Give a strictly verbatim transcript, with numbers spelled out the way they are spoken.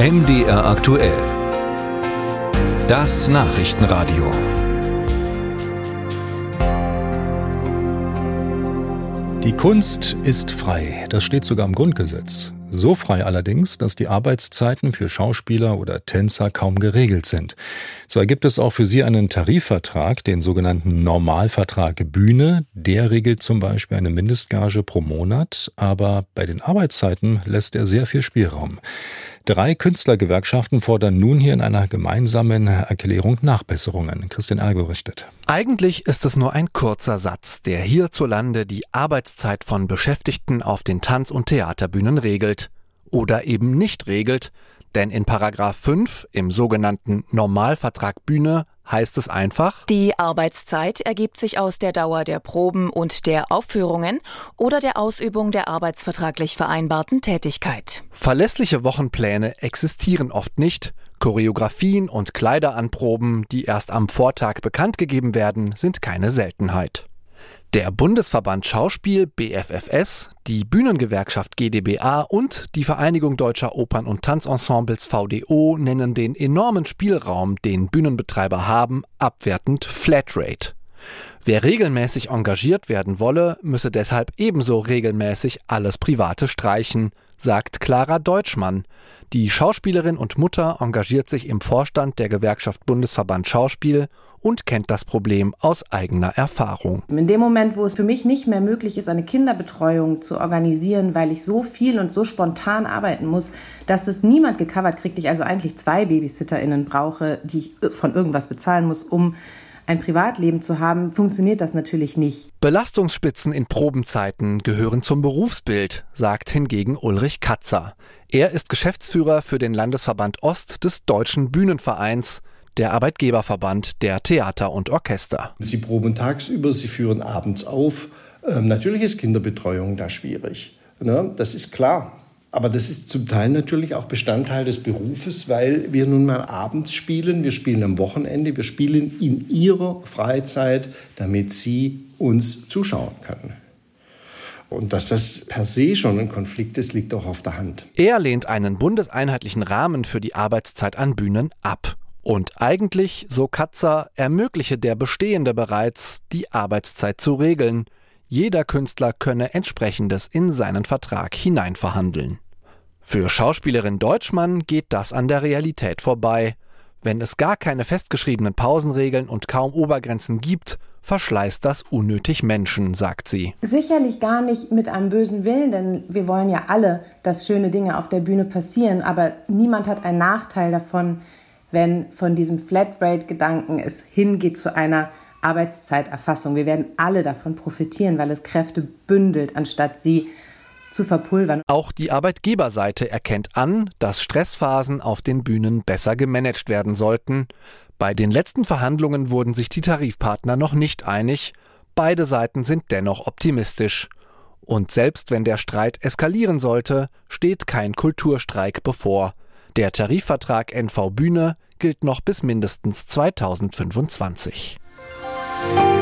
M D R aktuell. Das Nachrichtenradio. Die Kunst ist frei. Das steht sogar im Grundgesetz. So frei allerdings, dass die Arbeitszeiten für Schauspieler oder Tänzer kaum geregelt sind. Zwar gibt es auch für sie einen Tarifvertrag, den sogenannten Normalvertrag Bühne. Der regelt zum Beispiel eine Mindestgage pro Monat, aber bei den Arbeitszeiten lässt er sehr viel Spielraum. Drei Künstlergewerkschaften fordern nun hier in einer gemeinsamen Erklärung Nachbesserungen. Christian Alber berichtet. Eigentlich ist es nur ein kurzer Satz, der hierzulande die Arbeitszeit von Beschäftigten auf den Tanz- und Theaterbühnen regelt. Oder eben nicht regelt, denn in Paragraph fünf im sogenannten Normalvertrag Bühne heißt es einfach: Die Arbeitszeit ergibt sich aus der Dauer der Proben und der Aufführungen oder der Ausübung der arbeitsvertraglich vereinbarten Tätigkeit. Verlässliche Wochenpläne existieren oft nicht. Choreografien und Kleideranproben, die erst am Vortag bekannt gegeben werden, sind keine Seltenheit. Der Bundesverband Schauspiel B F F S, die Bühnengewerkschaft G d B A und die Vereinigung Deutscher Opern- und Tanzensembles V D O nennen den enormen Spielraum, den Bühnenbetreiber haben, abwertend Flatrate. Wer regelmäßig engagiert werden wolle, müsse deshalb ebenso regelmäßig alles Private streichen, sagt Clara Deutschmann. Die Schauspielerin und Mutter engagiert sich im Vorstand der Gewerkschaft Bundesverband Schauspiel und kennt das Problem aus eigener Erfahrung. In dem Moment, wo es für mich nicht mehr möglich ist, eine Kinderbetreuung zu organisieren, weil ich so viel und so spontan arbeiten muss, dass es niemand gecovert kriegt, ich also eigentlich zwei BabysitterInnen brauche, die ich von irgendwas bezahlen muss, um ein Privatleben zu haben, funktioniert das natürlich nicht. Belastungsspitzen in Probenzeiten gehören zum Berufsbild, sagt hingegen Ulrich Katzer. Er ist Geschäftsführer für den Landesverband Ost des Deutschen Bühnenvereins, der Arbeitgeberverband der Theater und Orchester. Sie proben tagsüber, sie führen abends auf. Ähm, natürlich ist Kinderbetreuung da schwierig, ne? Das ist klar. Aber das ist zum Teil natürlich auch Bestandteil des Berufes, weil wir nun mal abends spielen, wir spielen am Wochenende, wir spielen in ihrer Freizeit, damit sie uns zuschauen können. Und dass das per se schon ein Konflikt ist, liegt auch auf der Hand. Er lehnt einen bundeseinheitlichen Rahmen für die Arbeitszeit an Bühnen ab. Und eigentlich, so Katzer, ermögliche der Bestehende bereits, die Arbeitszeit zu regeln. Jeder Künstler könne Entsprechendes in seinen Vertrag hineinverhandeln. Für Schauspielerin Deutschmann geht das an der Realität vorbei. Wenn es gar keine festgeschriebenen Pausenregeln und kaum Obergrenzen gibt, verschleißt das unnötig Menschen, sagt sie. Sicherlich gar nicht mit einem bösen Willen, denn wir wollen ja alle, dass schöne Dinge auf der Bühne passieren, aber niemand hat einen Nachteil davon, wenn von diesem Flatrate-Gedanken es hingeht zu einer Arbeitszeiterfassung. Wir werden alle davon profitieren, weil es Kräfte bündelt, anstatt sie zu verpulvern. Auch die Arbeitgeberseite erkennt an, dass Stressphasen auf den Bühnen besser gemanagt werden sollten. Bei den letzten Verhandlungen wurden sich die Tarifpartner noch nicht einig. Beide Seiten sind dennoch optimistisch. Und selbst wenn der Streit eskalieren sollte, steht kein Kulturstreik bevor. Der Tarifvertrag N V Bühne gilt noch bis mindestens zweitausendfünfundzwanzig. Musik